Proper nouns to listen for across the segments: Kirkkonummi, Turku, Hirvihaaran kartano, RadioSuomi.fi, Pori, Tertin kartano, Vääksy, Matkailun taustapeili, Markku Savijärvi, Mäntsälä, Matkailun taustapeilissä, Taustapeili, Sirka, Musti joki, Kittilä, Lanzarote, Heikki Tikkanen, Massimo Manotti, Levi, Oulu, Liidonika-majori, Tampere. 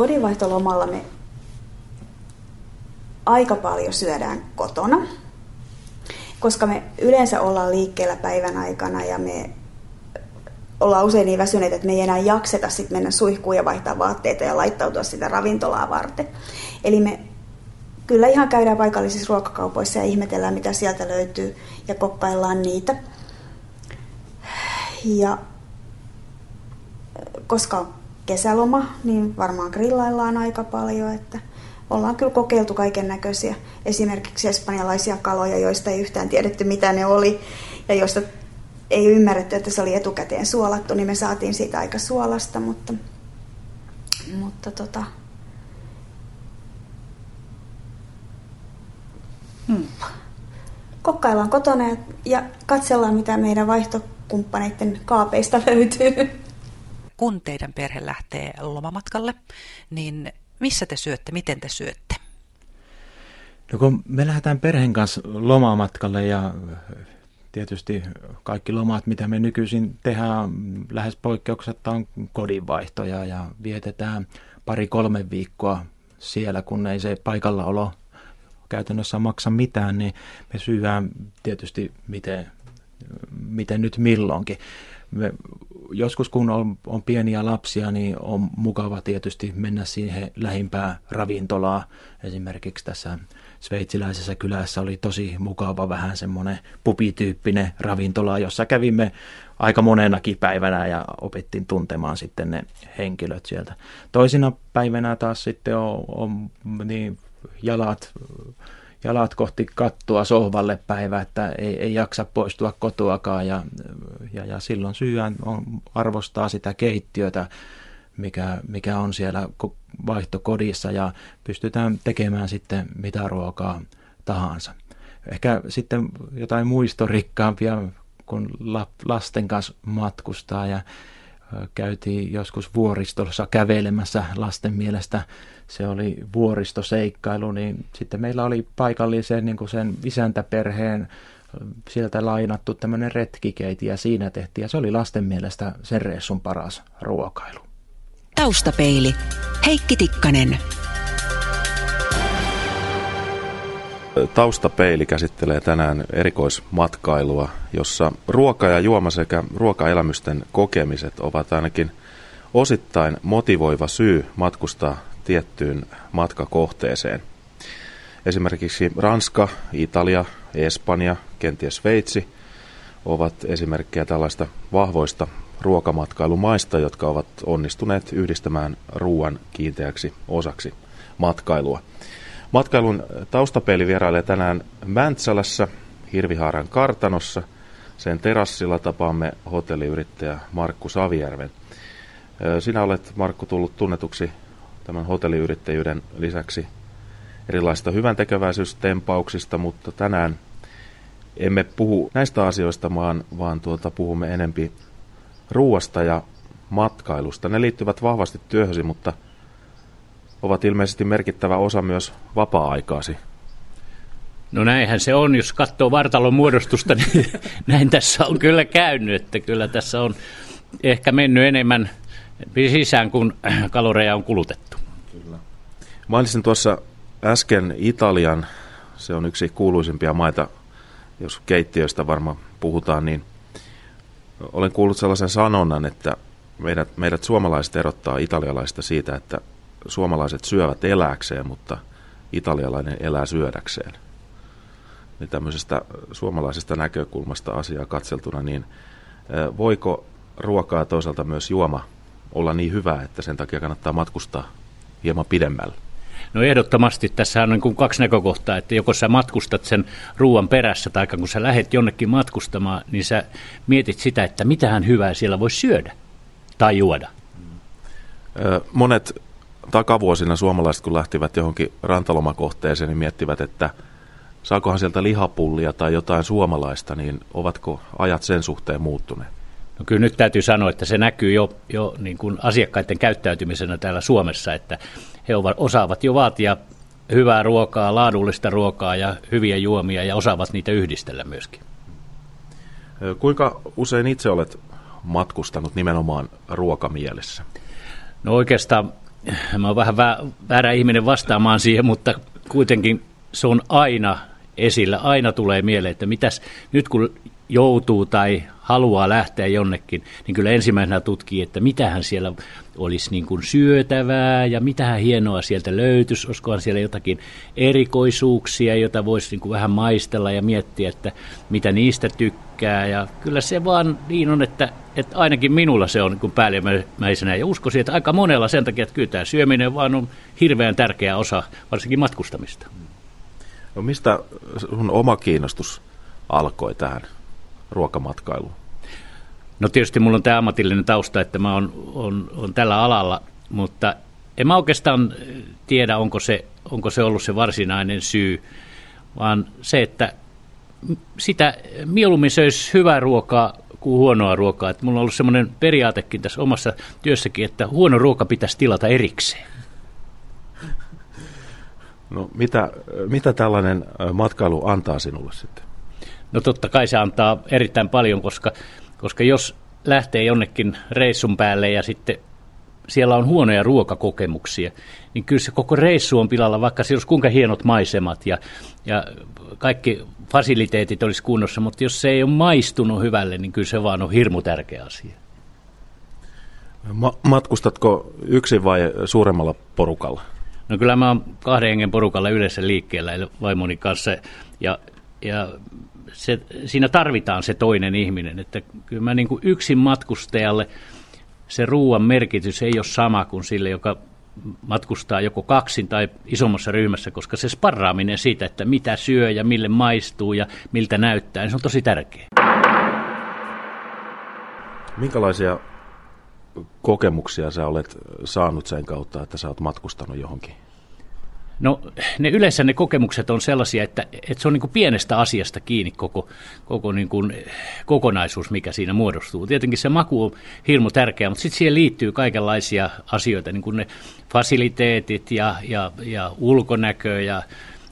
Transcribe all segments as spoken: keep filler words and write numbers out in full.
kodinvaihtolomalla me aika paljon syödään kotona, koska me yleensä ollaan liikkeellä päivän aikana ja me ollaan usein niin väsyneitä, että me ei enää jakseta sit mennä suihkuun ja vaihtaa vaatteita ja laittautua sitä ravintolaa varten. Eli me kyllä ihan käydään paikallisissa ruokakaupoissa ja ihmetellään, mitä sieltä löytyy ja kokkaillaan niitä. Ja koska on kesäloma, niin varmaan grillaillaan aika paljon, että ollaan kyllä kokeiltu kaiken näköisiä. Esimerkiksi espanjalaisia kaloja, joista ei yhtään tiedetty, mitä ne oli ja joista ei ymmärretty, että se oli etukäteen suolattu, niin me saatiin siitä aika suolasta, mutta, mutta tota... Hmm. kokkaillaan kotona ja, ja katsellaan, mitä meidän vaihtokumppaneiden kaapeista löytyy. Kun teidän perhe lähtee lomamatkalle, niin missä te syötte, miten te syötte? No kun me lähdetään perheen kanssa lomamatkalle ja tietysti kaikki lomat, mitä me nykyisin tehdään, lähes poikkeuksetta on kodinvaihtoja ja vietetään pari-kolme viikkoa siellä, kun ei se paikallaolo käytännössä maksa mitään, niin me syödään tietysti miten, miten nyt milloinkin. Me, joskus kun on, on pieniä lapsia, niin on mukava tietysti mennä siihen lähimpään ravintolaan. Esimerkiksi tässä sveitsiläisessä kylässä oli tosi mukava vähän semmoinen pubityyppinen ravintola, jossa kävimme aika monenakin päivänä ja opittiin tuntemaan sitten ne henkilöt sieltä. Toisina päivänä taas sitten on, on niin jalat... Jalat kohti kattua sohvalle päivä, että ei, ei jaksa poistua kotoakaan ja, ja, ja silloin syyään on, arvostaa sitä keittiötä, mikä, mikä on siellä vaihtokodissa ja pystytään tekemään sitten mitä ruokaa tahansa. Ehkä sitten jotain muistorikkaampia, kun la, lasten kanssa matkustaa ja käytiin joskus vuoristossa kävelemässä lasten mielestä. Se oli vuoristoseikkailu, niin sitten meillä oli paikallisen niin kuin sen isäntäperheen sieltä lainattu tämmöinen retkikeiti ja siinä tehtiin. Ja se oli lasten mielestä sen reissun paras ruokailu. Taustapeili. Heikki Tikkanen. Taustapeili käsittelee tänään erikoismatkailua, jossa ruoka ja juoma sekä ruokaelämysten kokemiset ovat ainakin osittain motivoiva syy matkustaa tiettyyn matkakohteeseen. Esimerkiksi Ranska, Italia, Espanja, kenties Sveitsi ovat esimerkkejä tällaista vahvoista ruokamatkailumaista, jotka ovat onnistuneet yhdistämään ruoan kiinteäksi osaksi matkailua. Matkailun taustapeili vierailee tänään Mäntsälässä, Hirvihaaran kartanossa. Sen terassilla tapaamme hotelliyrittäjä Markku Savijärven. Sinä olet, Markku, tullut tunnetuksi tämän hotelliyrittäjyyden lisäksi erilaisista hyväntekeväisyystempauksista, mutta tänään emme puhu näistä asioista, vaan, vaan tuota, puhumme enempi ruoasta ja matkailusta. Ne liittyvät vahvasti työhösi, mutta ovat ilmeisesti merkittävä osa myös vapaa-aikaasi. No näinhän se on, jos katsoo vartalon muodostusta, niin näin tässä on kyllä käynyt, että kyllä tässä on ehkä mennyt enemmän sisään, kun kaloreja on kulutettu. Kyllä. Mainitsin tuossa äsken Italian, se on yksi kuuluisimpia maita, jos keittiöistä varmaan puhutaan, niin olen kuullut sellaisen sanonnan, että meidät, meidät suomalaiset erottaa italialaisista siitä, että suomalaiset syövät elääkseen, mutta italialainen elää syödäkseen. Niin tämmöisestä suomalaisesta näkökulmasta asiaa katseltuna, niin voiko ruokaa toisaalta myös juoma olla niin hyvää, että sen takia kannattaa matkustaa hieman pidemmälle? No ehdottomasti tässä on niin kuin kaksi näkökohtaa, että joko sä matkustat sen ruoan perässä, tai kun sä lähdet jonnekin matkustamaan, niin sä mietit sitä, että mitähän hyvää siellä voi syödä tai juoda. Monet takavuosina suomalaiset, kun lähtivät johonkin rantalomakohteeseen, niin miettivät, että saakohan sieltä lihapullia tai jotain suomalaista, niin ovatko ajat sen suhteen muuttuneet? No kyllä nyt täytyy sanoa, että se näkyy jo, jo niin kuin asiakkaiden käyttäytymisenä täällä Suomessa, että he osaavat jo vaatia hyvää ruokaa, laadullista ruokaa ja hyviä juomia ja osaavat niitä yhdistellä myöskin. Kuinka usein itse olet matkustanut nimenomaan ruokamielessä? No oikeastaan mä oon vähän väärä ihminen vastaamaan siihen, mutta kuitenkin se on aina esillä, aina tulee mieleen, että mitäs nyt kun joutuu tai haluaa lähteä jonnekin, niin kyllä ensimmäisenä tutkii, että mitähän siellä olisi niin kuin syötävää ja mitähän hienoa sieltä löytyisi, olisikohan siellä jotakin erikoisuuksia, jota voisi niin kuin vähän maistella ja miettiä, että mitä niistä tykkää. Ja kyllä se vaan niin on, että, että ainakin minulla se on niin kuin päällimmäisenä ja uskoisin, että aika monella sen takia, että kyllä tämä syöminen vaan on hirveän tärkeä osa, varsinkin matkustamista. No mistä sun oma kiinnostus alkoi tähän ruokamatkailuun? No tietysti mulla on tämä ammatillinen tausta, että mä oon, on, on tällä alalla, mutta en mä oikeastaan tiedä, onko se, onko se ollut se varsinainen syy, vaan se, että sitä mieluummin söisi hyvää ruokaa kuin huonoa ruokaa. Et mulla on ollut semmoinen periaatekin tässä omassa työssäkin, että huono ruoka pitäisi tilata erikseen. No mitä, mitä tällainen matkailu antaa sinulle sitten? No totta kai se antaa erittäin paljon, koska, koska jos lähtee jonnekin reissun päälle ja sitten siellä on huonoja ruokakokemuksia, niin kyllä se koko reissu on pilalla, vaikka siellä olisi kuinka hienot maisemat ja, ja kaikki fasiliteetit olisi kunnossa, mutta jos se ei ole maistunut hyvälle, niin kyllä se vaan on hirmu tärkeä asia. Ma- matkustatko yksin vai suuremmalla porukalla? No kyllä mä oon kahden hengen porukalla yleensä liikkeellä vaimoni kanssa ja, ja se, siinä tarvitaan se toinen ihminen. Että kyllä mä niin kuin yksin matkustajalle se ruoan merkitys ei ole sama kuin sille, joka matkustaa joko kaksin tai isommassa ryhmässä, koska se sparraaminen siitä, että mitä syö ja mille maistuu ja miltä näyttää, niin se on tosi tärkeä. Minkälaisia kokemuksia sä olet saanut sen kautta, että sä oot matkustanut johonkin? No ne yleensä ne kokemukset on sellaisia, että, että se on niin kuin pienestä asiasta kiinni koko, koko niin kuin kokonaisuus, mikä siinä muodostuu. Tietenkin se maku on hirmu tärkeä, mutta sitten siihen liittyy kaikenlaisia asioita, niin kuin ne fasiliteetit ja, ja, ja ulkonäkö ja,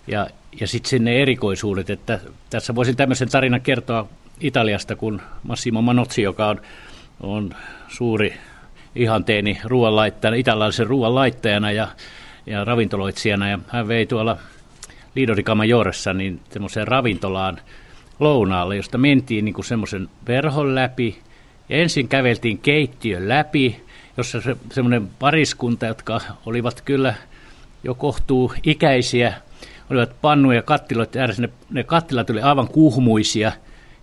ja, ja sitten ne erikoisuudet. Että tässä voisin tämmöisen tarinan kertoa Italiasta, kun Massimo Manotti, joka on on suuri ihanteeni ruoanlaittajana, italaisen ruoanlaittajana ja, ja ravintoloitsijana. Ja hän vei tuolla Liidonika-majorissa niin semmoiseen ravintolaan lounaalle, josta mentiin niin kuin semmoisen verhon läpi. Ja ensin käveltiin keittiön läpi, jossa se, semmoinen pariskunta, jotka olivat kyllä jo kohtuu ikäisiä, olivat pannuja ja kattiloit. Ne, ne kattilat oli aivan kuhmuisia.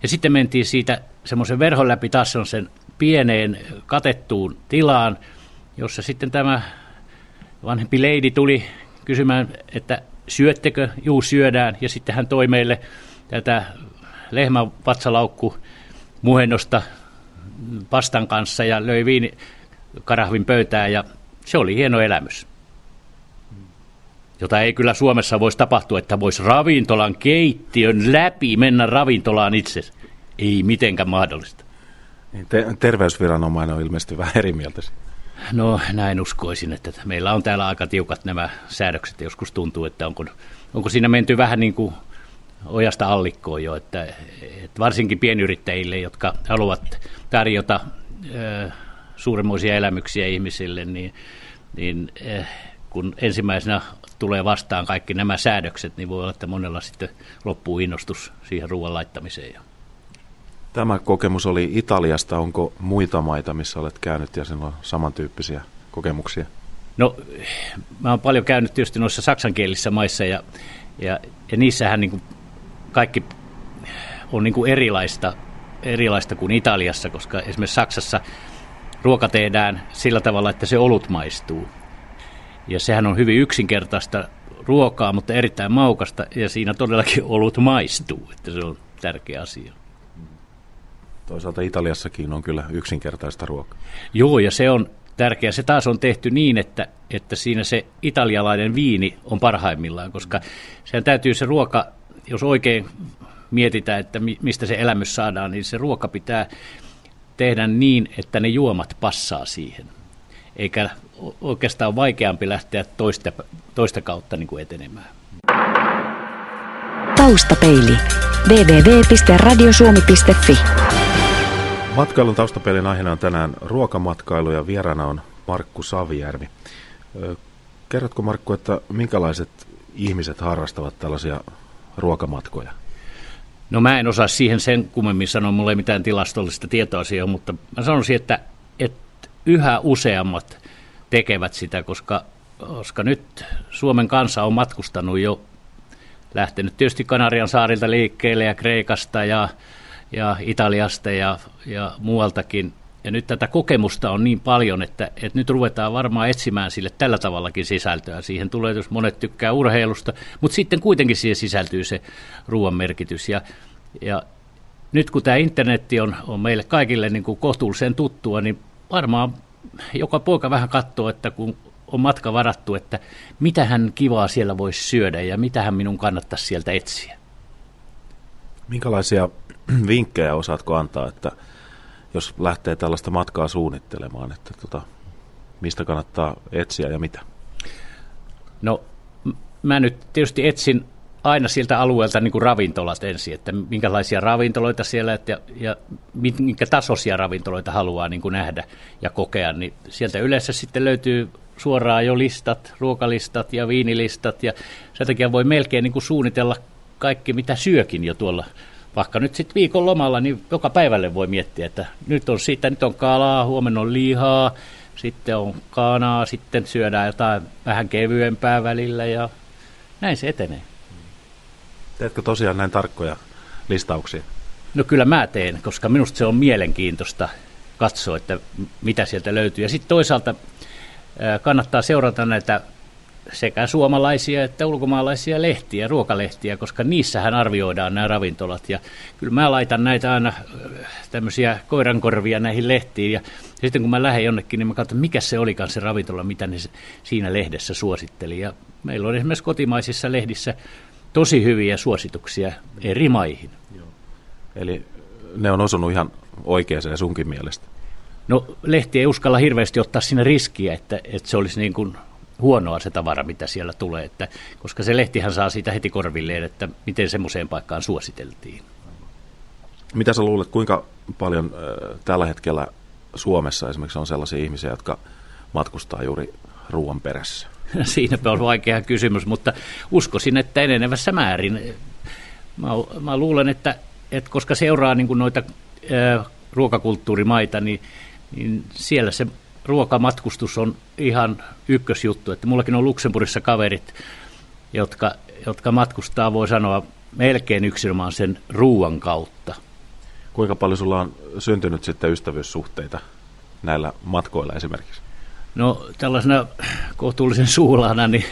Ja sitten mentiin siitä semmoisen verhon läpi taas sen pieneen katettuun tilaan, jossa sitten tämä vanhempi leidi tuli kysymään, että syöttekö? Juu, syödään. Ja sitten hän toi meille tätä lehmän vatsalaukku-muhennosta pastan kanssa ja löi viinikarahvin pöytään ja se oli hieno elämys. Jota ei kyllä Suomessa voisi tapahtua, että voisi ravintolan keittiön läpi mennä ravintolaan itse. Ei mitenkään mahdollista. Terveysviranomainen on ilmeisesti vähän eri mieltä. No näin uskoisin, että meillä on täällä aika tiukat nämä säädökset. Joskus tuntuu, että onko, onko siinä menty vähän niin kuin ojasta allikkoon jo. Että, että varsinkin pienyrittäjille, jotka haluavat tarjota äh, suuremmoisia elämyksiä ihmisille, niin, niin äh, kun ensimmäisenä tulee vastaan kaikki nämä säädökset, niin voi olla, että monella sitten loppuu innostus siihen ruoan laittamiseen jo. Tämä kokemus oli Italiasta. Onko muita maita, missä olet käynyt ja sinulla on samantyyppisiä kokemuksia? No, mä oon paljon käynyt tietysti noissa saksankielisissä maissa ja, ja, ja niissähän niin kuin kaikki on niin kuin erilaista, erilaista kuin Italiassa, koska esimerkiksi Saksassa ruoka tehdään sillä tavalla, että se olut maistuu. Ja sehän on hyvin yksinkertaista ruokaa, mutta erittäin maukasta ja siinä todellakin olut maistuu, että se on tärkeä asia. Toisaalta Italiassakin on kyllä yksinkertaista ruokaa. Joo, ja se on tärkeää. Se taas on tehty niin, että, että siinä se italialainen viini on parhaimmillaan, koska sen täytyy se ruoka, jos oikein mietitään, että mistä se elämys saadaan, niin se ruoka pitää tehdä niin, että ne juomat passaa siihen. Eikä oikeastaan vaikeampi lähteä toista, toista kautta niin kuin etenemään. Taustapeili. double-u double-u double-u piste radio suomi piste f i Matkailun taustapeilin aiheena on tänään ruokamatkailu ja vieraana on Markku Savijärvi. Kerrotko, Markku, että minkälaiset ihmiset harrastavat tällaisia ruokamatkoja? No mä en osaa siihen sen kummemmin sanoa, mulla ei mitään tilastollista tietoa siihen, mutta mä sanoisin, että, että yhä useammat tekevät sitä, koska, koska nyt Suomen kansa on matkustanut jo, lähtenyt tietysti Kanarian saarilta liikkeelle ja Kreikasta ja, ja Italiasta ja, ja muualtakin. Ja nyt tätä kokemusta on niin paljon, että, että nyt ruvetaan varmaan etsimään sille tällä tavallakin sisältöä. Siihen tulee, jos monet tykkää urheilusta, mutta sitten kuitenkin siihen sisältyy se ruoan merkitys. Ja, ja nyt kun tämä internetti on, on meille kaikille niin kuin kohtuullisen tuttua, niin varmaan joka poika vähän katsoo, että kun on matka varattu, että mitähän kivaa siellä voisi syödä ja mitähän minun kannattaisi sieltä etsiä. Minkälaisia vinkkejä osaatko antaa, että jos lähtee tällaista matkaa suunnittelemaan, että tota, mistä kannattaa etsiä ja mitä? No mä nyt tietysti etsin aina sieltä alueelta niin kuin ravintolat ensin, että minkälaisia ravintoloita siellä että, ja, ja minkä tasoisia ravintoloita haluaa niin kuin nähdä ja kokea, niin sieltä yleensä sitten löytyy suoraan jo listat, ruokalistat ja viinilistat ja sen takia voi melkein niin kuin suunnitella kaikki mitä syökin jo tuolla. Vaikka nyt sitten viikon lomalla, niin joka päivälle voi miettiä, että nyt on sitä, nyt on kalaa, huomenna on lihaa, sitten on kanaa, sitten syödään jotain vähän kevyempää välillä ja näin se etenee. Teetkö tosiaan näin tarkkoja listauksia? No kyllä mä teen, koska minusta se on mielenkiintoista katsoa, että mitä sieltä löytyy. Ja sitten toisaalta kannattaa seurata näitä sekä suomalaisia että ulkomaalaisia lehtiä, ruokalehtiä, koska niissähän arvioidaan nämä ravintolat. Ja kyllä mä laitan näitä aina tämmöisiä koirankorvia näihin lehtiin. Ja sitten kun mä lähden jonnekin, niin mä katson, mikä se olikaan se ravintola, mitä ne siinä lehdessä suositteli. Ja meillä on esimerkiksi kotimaisissa lehdissä tosi hyviä suosituksia eri maihin. Joo. Eli ne on osunut ihan oikeaan sunkin mielestä? No lehti ei uskalla hirveästi ottaa siinä riskiä, että, että se olisi niin kuin huonoa se tavara, mitä siellä tulee, että, koska se lehtihän saa siitä heti korvilleen, että miten semmoiseen paikkaan suositeltiin. Mitä sä luulet, kuinka paljon äh, tällä hetkellä Suomessa esimerkiksi on sellaisia ihmisiä, jotka matkustaa juuri ruoan perässä? Siinäpä on vaikea kysymys, mutta uskoisin, että enenevässä määrin. Mä, mä luulen, että, että koska seuraa niin kuin noita äh, ruokakulttuurimaita, niin, niin siellä se ruokamatkustus on ihan ykkösjuttu, että mullakin on Luxemburgissa kaverit, jotka, jotka matkustaa, voi sanoa, melkein yksinomaan sen ruuan kautta. Kuinka paljon sulla on syntynyt sitten ystävyyssuhteita näillä matkoilla esimerkiksi? No tällaisena kohtuullisen suulaana niin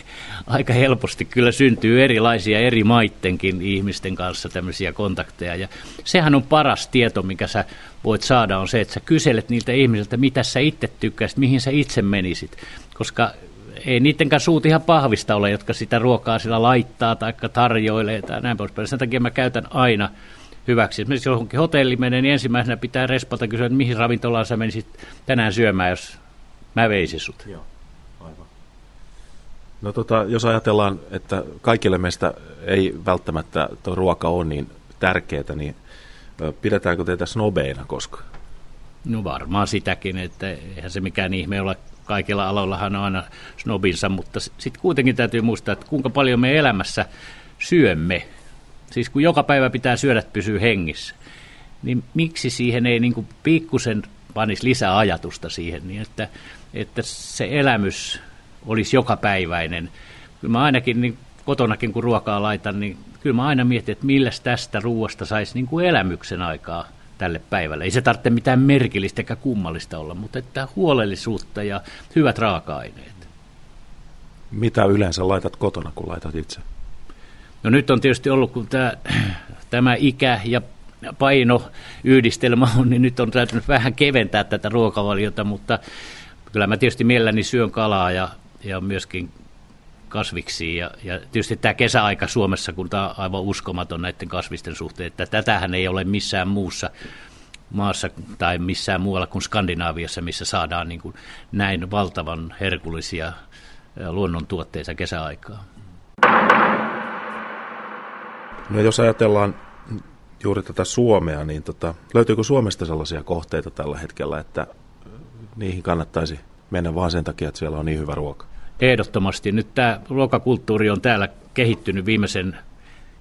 aika helposti kyllä syntyy erilaisia eri maittenkin ihmisten kanssa tämmöisiä kontakteja. Ja sehän on paras tieto, mikä sä voit saada, on se, että sä kyselet niiltä ihmisiltä, mitä sä itse tykkäisit, mihin sä itse menisit. Koska ei niidenkään suut ihan pahvista ole, jotka sitä ruokaa sillä laittaa tai tarjoilee tai näin poispäin. Sen takia mä käytän aina hyväksi. Esimerkiksi johonkin hotelli menee, niin ensimmäisenä pitää respalta kysyä, että mihin ravintolaan sä menisit tänään syömään, jos mä veisin sut. Joo, aivan. No tota, jos ajatellaan, että kaikille meistä ei välttämättä tuo ruoka ole niin tärkeää, niin pidetäänkö teitä snobeina koskaan? No varmaan sitäkin, että eihän se mikään ihme ole. Kaikilla aloillahan on aina snobinsa, mutta sitten kuitenkin täytyy muistaa, että kuinka paljon me elämässä syömme. Siis kun joka päivä pitää syödä, että pysyy hengissä, niin miksi siihen ei niinku pikkusen panisi lisää ajatusta siihen, niin että, että se elämys olisi jokapäiväinen. Kyllä mä ainakin niin kotonakin, kun ruokaa laitan, niin kyllä mä aina mietin, että milläs tästä ruoasta saisi niin kuin elämyksen aikaa tälle päivälle. Ei se tarvitse mitään merkillistä eikä kummallista olla, mutta että huolellisuutta ja hyvät raaka-aineet. Mitä yleensä laitat kotona, kun laitat itse? No nyt on tietysti ollut, kun tämä, tämä ikä ja painoyhdistelmä on, niin nyt on täytynyt vähän keventää tätä ruokavaliota, mutta kyllä mä tietysti mielelläni syön kalaa ja, ja myöskin kasviksia. Ja, ja tietysti tämä kesäaika Suomessa, kun tämä on aivan uskomaton näiden kasvisten suhteen, että tätähän ei ole missään muussa maassa tai missään muualla kuin Skandinaaviassa, missä saadaan niin kuin näin valtavan herkullisia luonnontuotteita kesäaikaa. No jos ajatellaan juuri tätä Suomea, niin tota, löytyykö Suomesta sellaisia kohteita tällä hetkellä, että niihin kannattaisi mennä vaan sen takia, että siellä on niin hyvä ruoka? Ehdottomasti. Nyt tämä ruokakulttuuri on täällä kehittynyt viimeisen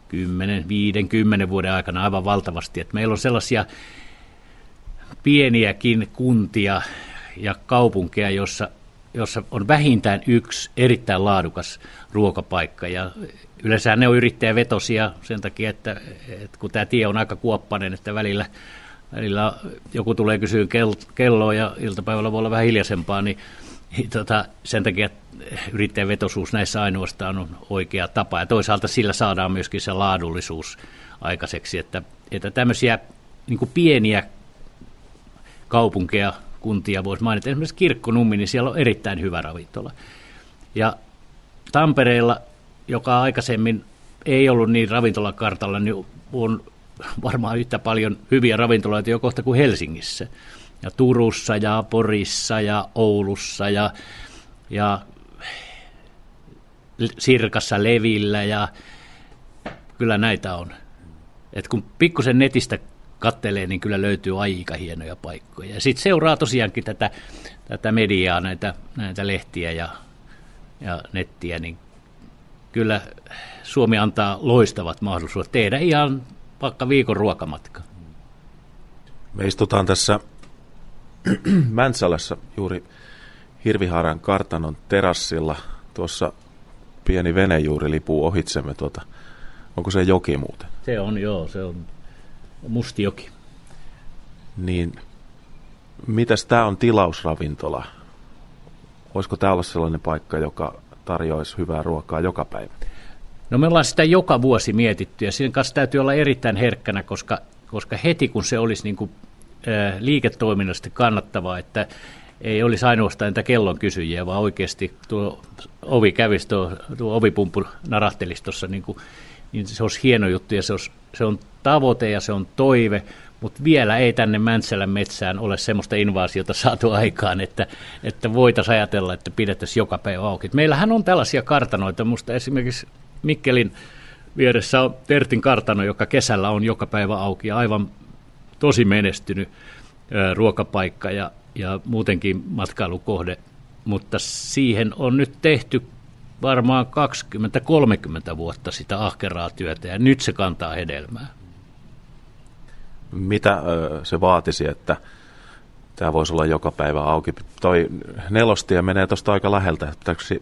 kymmenen viidenkymmenen vuoden aikana aivan valtavasti. Et meillä on sellaisia pieniäkin kuntia ja kaupunkeja, jossa, jossa on vähintään yksi erittäin laadukas ruokapaikka. Ja yleensä ne on yrittäjävetosia sen takia, että, että kun tämä tie on aika kuoppainen, että välillä, välillä joku tulee kysyä kelloa ja iltapäivällä voi olla vähän hiljaisempaa, niin Tota, sen takia yrittäjävetoisuus näissä ainoastaan on oikea tapa, ja toisaalta sillä saadaan myöskin se laadullisuus aikaiseksi, että, että tämmöisiä niin kuin pieniä kaupunkeja, kuntia voisi mainita. Esimerkiksi Kirkkonummi, niin siellä on erittäin hyvä ravintola. Ja Tampereella, joka aikaisemmin ei ollut niin ravintolakartalla, niin on varmaan yhtä paljon hyviä ravintoloita jo kohta kuin Helsingissä. Ja Turussa ja Porissa ja Oulussa ja, ja Sirkassa, Levillä, ja kyllä näitä on. Et kun pikkusen netistä kattelee, niin kyllä löytyy aika hienoja paikkoja. Ja sitten seuraa tosiaankin tätä, tätä mediaa, näitä, näitä lehtiä ja, ja nettiä, niin kyllä Suomi antaa loistavat mahdollisuudet tehdä ihan vaikka viikon ruokamatka. Me istutaan tässä Mäntsälässä juuri Hirvihaaran kartanon terassilla. Tuossa pieni vene juuri lipuu ohitsemme. Tuota. Onko se joki muuten? Se on, joo. Se on Musti joki. Niin, mitäs tämä on tilausravintola? Voisiko täällä olla sellainen paikka, joka tarjoaisi hyvää ruokaa joka päivä? No me ollaan sitä joka vuosi mietitty, ja sen kanssa täytyy olla erittäin herkkänä, koska, koska heti kun se olisi niin kuin liiketoiminnallisesti kannattavaa, että ei olisi ainoastaan niitä kellon kysyjiä, vaan oikeasti tuo ovi kävisi, tuo, tuo ovipumppu narahtelisi tuossa, niin, niin se olisi hieno juttu, ja se, olisi, se on tavoite ja se on toive, mutta vielä ei tänne Mäntsälän metsään ole semmoista invaasiota saatu aikaan, että, että voitaisiin ajatella, että pidettäisiin joka päivä auki. Meillähän on tällaisia kartanoita, musta esimerkiksi Mikkelin vieressä on Tertin kartano, joka kesällä on joka päivä auki ja aivan tosi menestynyt ruokapaikka ja, ja muutenkin matkailukohde, mutta siihen on nyt tehty varmaan kaksikymmentä kolmekymmentä vuotta sitä ahkeraa työtä, ja nyt se kantaa hedelmää. Mitä se vaatisi, että tämä voisi olla joka päivä auki? Toi nelostie menee tuosta aika läheltä,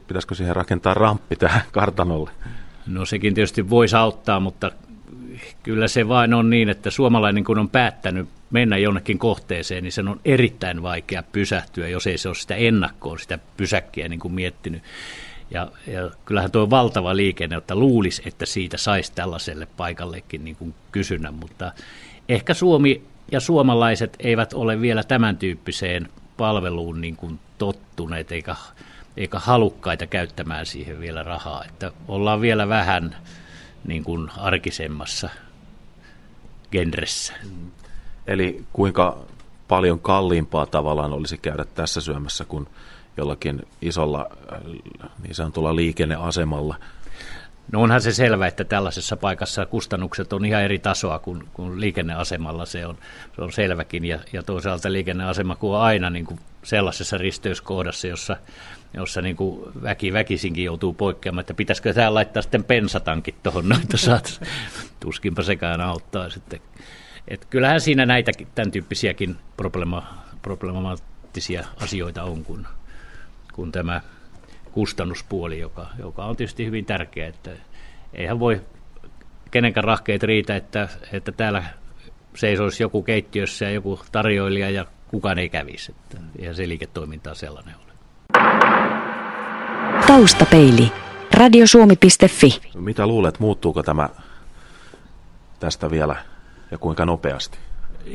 pitäisikö siihen rakentaa ramppi tähän kartanolle? No sekin tietysti voisi auttaa, mutta kyllä se vain on niin, että suomalainen kun on päättänyt mennä jonnekin kohteeseen, niin sen on erittäin vaikea pysähtyä, jos ei se ole sitä ennakkoon, sitä pysäkkiä niin kuin miettinyt. Ja, ja kyllähän tuo valtava liikenne, että luulisi, että siitä saisi tällaiselle paikallekin niin kuin kysynnän, mutta ehkä Suomi ja suomalaiset eivät ole vielä tämän tyyppiseen palveluun niin kuin tottuneet eikä, eikä halukkaita käyttämään siihen vielä rahaa, että ollaan vielä vähän niin kuin arkisemmassa genressä. Eli kuinka paljon kalliimpaa tavallaan olisi käydä tässä syömässä kuin jollakin isolla niin sanotulla liikenneasemalla? No onhan se selvä, että tällaisessa paikassa kustannukset on ihan eri tasoa kuin, kuin liikenneasemalla, se on, se on selväkin. Ja, ja toisaalta liikenneasema on aina niin kuin sellaisessa risteyskohdassa, jossa, jossa niin kuin väki väkisinkin joutuu poikkeamaan, että pitäisikö täällä laittaa sitten pensatankit tuohon noita saat. Tuskinpa sekään auttaa sitten. Et kyllähän siinä näitä tämän tyyppisiäkin problema, problemaattisia asioita on, kun, kun tämä kustannuspuoli, joka, joka on tietysti hyvin tärkeä, että eihän voi kenenkään rahkeet riitä, että, että täällä seisoisi joku keittiössä ja joku tarjoilija ja kukaan ei kävisi. Että eihän se liiketoimintaa sellainen ole. Taustapeili. radio suomi piste fi. Mitä luulet, muuttuuko tämä tästä vielä ja kuinka nopeasti?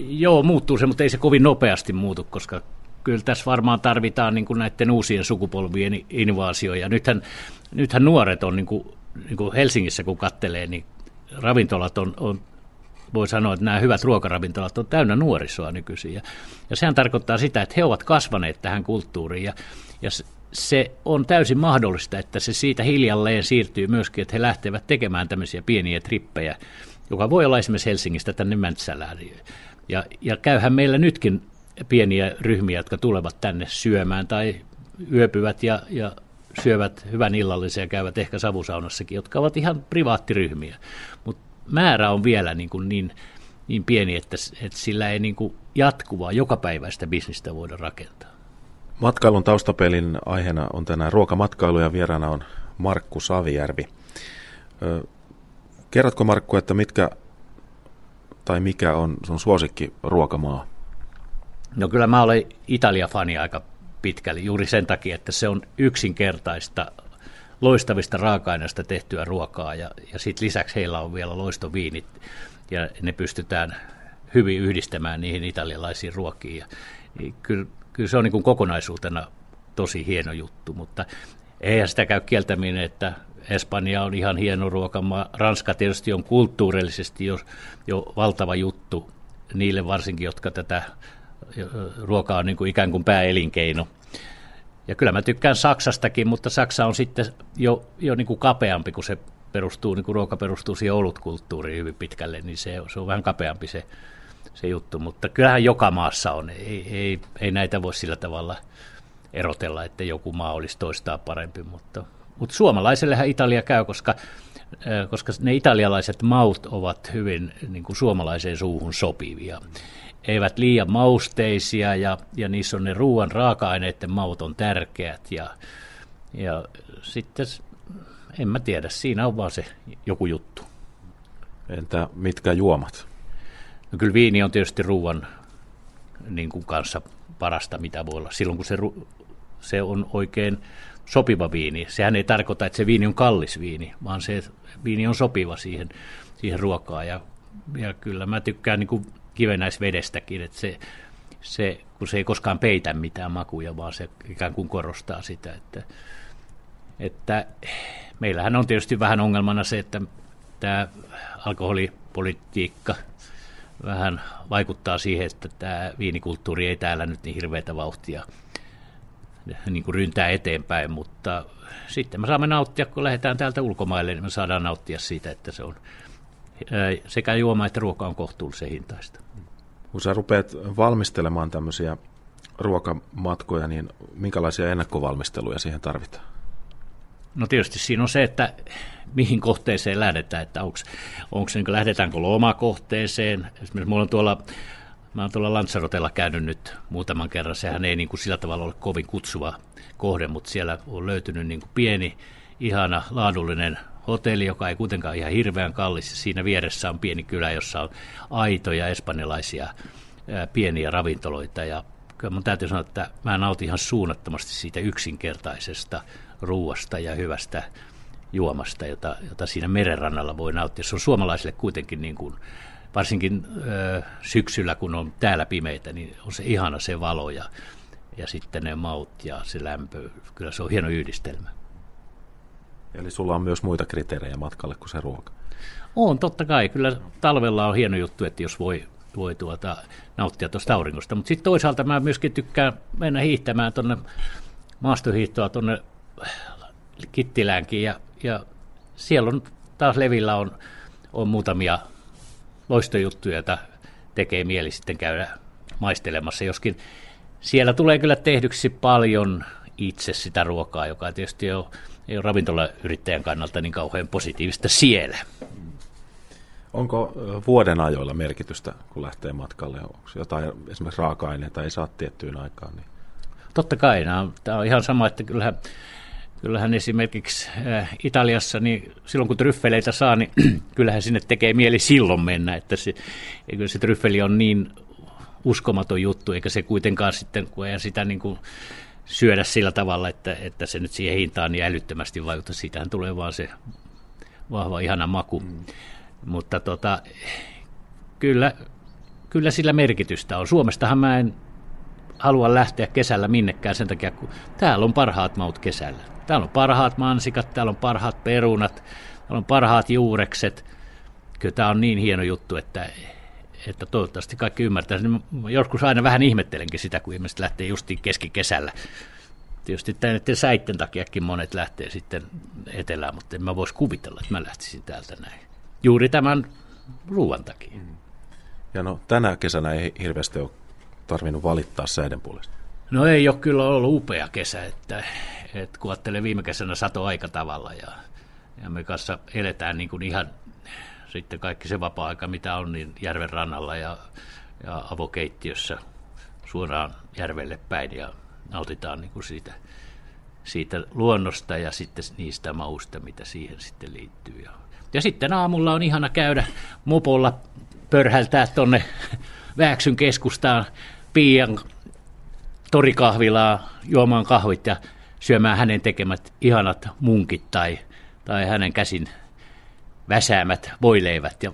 Joo, muuttuu se, mutta ei se kovin nopeasti muutu, koska kyllä tässä varmaan tarvitaan niin kuin näiden uusien sukupolvien invaasioja. Nythän, nythän nuoret on, niin kuin, niin kuin Helsingissä kun kattelee, niin ravintolat on, on, voi sanoa, että nämä hyvät ruokaravintolat on täynnä nuorisoa nykyisin. Ja, ja sehän tarkoittaa sitä, että he ovat kasvaneet tähän kulttuuriin, ja, ja se on täysin mahdollista, että se siitä hiljalleen siirtyy myöskin, että he lähtevät tekemään tämmöisiä pieniä trippejä, joka voi olla esimerkiksi Helsingistä tänne Mäntsälään. Ja, ja käyhän meillä nytkin pieniä ryhmiä, jotka tulevat tänne syömään tai yöpyvät ja, ja syövät hyvän illallisen ja käyvät ehkä savusaunassakin, jotka ovat ihan privaattiryhmiä. Mutta määrä on vielä niin, kuin niin, niin pieni, että, että sillä ei niin kuin jatkuvaa, jokapäiväistä bisnistä voida rakentaa. Matkailun taustapeilin aiheena on tänään ruokamatkailu ja vieraana on Markku Savijärvi. Kerrotko Markku, että mitkä tai mikä on sun suosikki ruokamaa? No kyllä mä olen Italia-fani aika pitkälle juuri sen takia, että se on yksinkertaista loistavista raaka-aineista tehtyä ruokaa ja, ja sitten lisäksi heillä on vielä loistoviinit ja ne pystytään hyvin yhdistämään niihin italialaisiin ruokiin. Ja, niin kyllä, kyllä se on niin kuin kokonaisuutena tosi hieno juttu, mutta eihän sitä käy kieltäminen, että Espanja on ihan hieno ruokamaa. Ranska tietysti on kulttuurillisesti jo, jo valtava juttu niille varsinkin, jotka tätä ruokaa on niin kuin ikään kuin pääelinkeino. Ja kyllä mä tykkään Saksastakin, mutta Saksa on sitten jo, jo niin kuin kapeampi, kun se perustuu, niin kuin ruoka perustuu siihen olutkulttuuriin hyvin pitkälle, niin se, se on vähän kapeampi se, se juttu. Mutta kyllähän joka maassa on. Ei, ei, ei näitä voi sillä tavalla erotella, että joku maa olisi toistaan parempi, mutta... Mutta suomalaisellehän Italia käy, koska, koska ne italialaiset maut ovat hyvin niin kuin suomalaiseen suuhun sopivia. Eivät liian mausteisia ja, ja niissä on ne ruoan raaka-aineiden maut on tärkeät. Ja, ja sitten, en mä tiedä, siinä on vaan se joku juttu. Entä mitkä juomat? No kyllä viini on tietysti ruoan niin kuin kanssa parasta, mitä voi olla. Silloin kun se, se on oikein... sopiva viini. Sehän ei tarkoita, että se viini on kallis viini, vaan se viini on sopiva siihen, siihen ruokaan. Ja, ja kyllä mä tykkään niin kuin kivenäisvedestäkin, että se, se, kun se ei koskaan peitä mitään makuja, vaan se ikään kuin korostaa sitä. Että, että meillähän on tietysti vähän ongelmana se, että tämä alkoholipolitiikka vähän vaikuttaa siihen, että tämä viinikulttuuri ei täällä nyt niin hirveätä vauhtia niin kuin ryntää eteenpäin, mutta sitten me saamme nauttia, kun lähdetään täältä ulkomaille, niin me saadaan nauttia siitä, että se on sekä juoma että ruoka on kohtuullisen hintaista. Kun sä rupeat valmistelemaan tämmöisiä ruokamatkoja, niin minkälaisia ennakkovalmisteluja siihen tarvitaan? No tietysti siinä on se, että mihin kohteeseen lähdetään, että onko, onko se, niin lähdetäänkö lomakohteeseen. Esimerkiksi mulla on tuolla Mä oon tuolla Lanzarotella käynyt nyt muutaman kerran. Sehän ei niin kuin sillä tavalla ole kovin kutsuva kohde, mutta siellä on löytynyt niin kuin pieni, ihana, laadullinen hotelli, joka ei kuitenkaan ihan hirveän kallis. Siinä vieressä on pieni kylä, jossa on aitoja espanjalaisia ää, pieniä ravintoloita. Ja kyllä mun täytyy sanoa, että mä nautin ihan suunnattomasti siitä yksinkertaisesta ruuasta ja hyvästä juomasta, jota, jota siinä merenrannalla voi nauttia. Se on suomalaisille kuitenkin... niin kuin varsinkin ö, syksyllä, kun on täällä pimeitä, niin on se ihana se valo ja, ja sitten ne maut ja se lämpö. Kyllä se on hieno yhdistelmä. Eli sulla on myös muita kriteerejä matkalle kuin se ruoka? On, totta kai. Kyllä talvella on hieno juttu, että jos voi, voi tuota, nauttia tuosta auringosta. Mutta sitten toisaalta mä myöskin tykkään mennä hiihtämään tuonne maastohiihtoa tuonne Kittiläänkin. Ja, ja siellä on taas Levillä on, on muutamia... loistojuttuja, jota tekee mieli sitten käydä maistelemassa, joskin siellä tulee kyllä tehdyksi paljon itse sitä ruokaa, joka tietysti ei ole, ei ole ravintolayrittäjän kannalta niin kauhean positiivista siellä. Onko vuoden ajoilla merkitystä, kun lähtee matkalle? Onko jotain esimerkiksi raaka-aineita ei saa tiettyyn aikaan? Niin... Totta kai, no, tämä on ihan sama, että kyllähän, kyllähän esimerkiksi Italiassa, niin silloin kun tryffeleitä saa, niin kyllähän sinne tekee mieli silloin mennä, että se, kyllä se tryffeli on niin uskomaton juttu, eikä se kuitenkaan sitten, kun ei sitä niin kuin syödä sillä tavalla, että, että se nyt siihen hintaan niin älyttömästi vaikuta, siitähän tulee vaan se vahva ihana maku, mm. mutta tota, kyllä, kyllä sillä merkitystä on. Suomestahan mä en halua lähteä kesällä minnekään sen takia, kun täällä on parhaat maut kesällä. Täällä on parhaat mansikat, täällä on parhaat perunat, täällä on parhaat juurekset. Kyllä tämä on niin hieno juttu, että, että toivottavasti kaikki ymmärtää. Joskus aina vähän ihmettelenkin sitä, kun ihmiset lähtee justiin keskikesällä. Tietysti tämän säitten takiakin monet lähtee sitten etelään, mutta en mä voisi kuvitella, että mä lähtisin täältä näin. Juuri tämän ruuan takia. Ja no tänä kesänä ei hirveästi ole tarvinnut valittaa säiden puolesta. No ei ole kyllä ollut upea kesä, että, Et kun ajattelee, viime kesänä satoi aika tavalla ja, ja me kanssa eletään niin kuin ihan sitten kaikki se vapaa-aika, mitä on, niin järven rannalla ja, ja avokeittiössä suoraan järvelle päin ja nautitaan niin kuin siitä, siitä luonnosta ja sitten niistä mausta, mitä siihen sitten liittyy. Ja, ja sitten aamulla on ihana käydä mopolla pörhältää tuonne Vääksyn keskustaan Pian torikahvilaa juomaan kahvit ja syömään hänen tekemät ihanat munkit tai, tai hänen käsin väsäämät voileivät ja,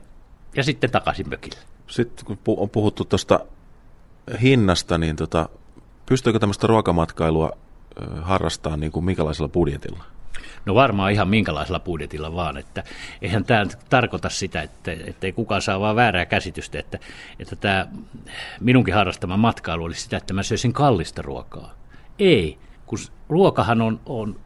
ja sitten takaisin mökille. Sitten kun on puhuttu tuosta hinnasta, niin tota, pystyykö tämmöistä ruokamatkailua harrastamaan niin kuin minkälaisella budjetilla? No varmaan ihan minkälaisella budjetilla vaan, että eihän tämä tarkoita sitä, että, että ei kukaan saa vaan väärää käsitystä, että, että tämä minunkin harrastama matkailu olisi sitä, että mä söisin kallista ruokaa. Ei, kun ruokahan on, on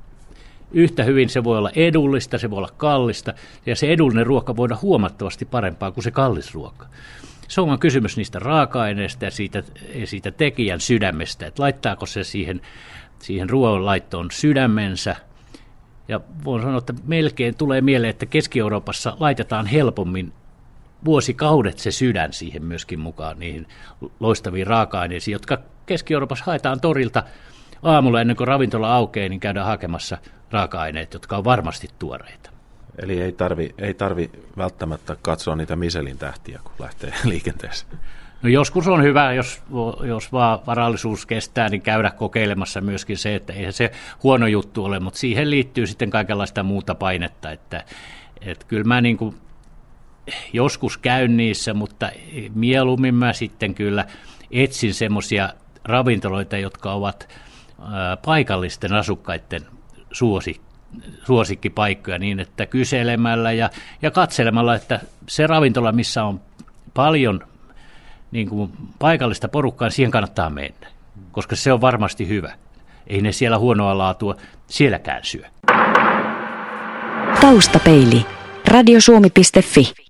yhtä hyvin, se voi olla edullista, se voi olla kallista, ja se edullinen ruoka voi olla huomattavasti parempaa kuin se kallis ruoka. Se on kysymys niistä raaka-aineista ja siitä, siitä tekijän sydämestä, että laittaako se siihen, siihen ruoanlaittoon sydämensä. Ja voin sanoa, että melkein tulee mieleen, että Keski-Euroopassa laitetaan helpommin vuosikaudet se sydän siihen myöskin mukaan niihin loistaviin raaka-aineisiin, jotka Keski-Euroopassa haetaan torilta aamulla ennen kuin ravintola aukeaa, niin käydään hakemassa raaka-aineet, jotka on varmasti tuoreita. Eli ei tarvi, ei tarvi välttämättä katsoa niitä Michelin tähtiä, kun lähtee liikenteeseen. No joskus on hyvä, jos, jos vaan varallisuus kestää, niin käydä kokeilemassa myöskin se, että eihän se huono juttu ole, mutta siihen liittyy sitten kaikenlaista muuta painetta, että, että kyllä mä niin kuin joskus käyn niissä, mutta mieluummin mä sitten kyllä etsin semmoisia ravintoloita, jotka ovat paikallisten asukkaiden suosikki. suosikkipaikkoja niin, että kyselemällä ja, ja katselemalla, että se ravintola, missä on paljon niin kuin paikallista porukkaa, siihen kannattaa mennä, koska se on varmasti hyvä. Ei ne siellä huonoa laatua sielläkään syö. Taustapeili. radio suomi piste fi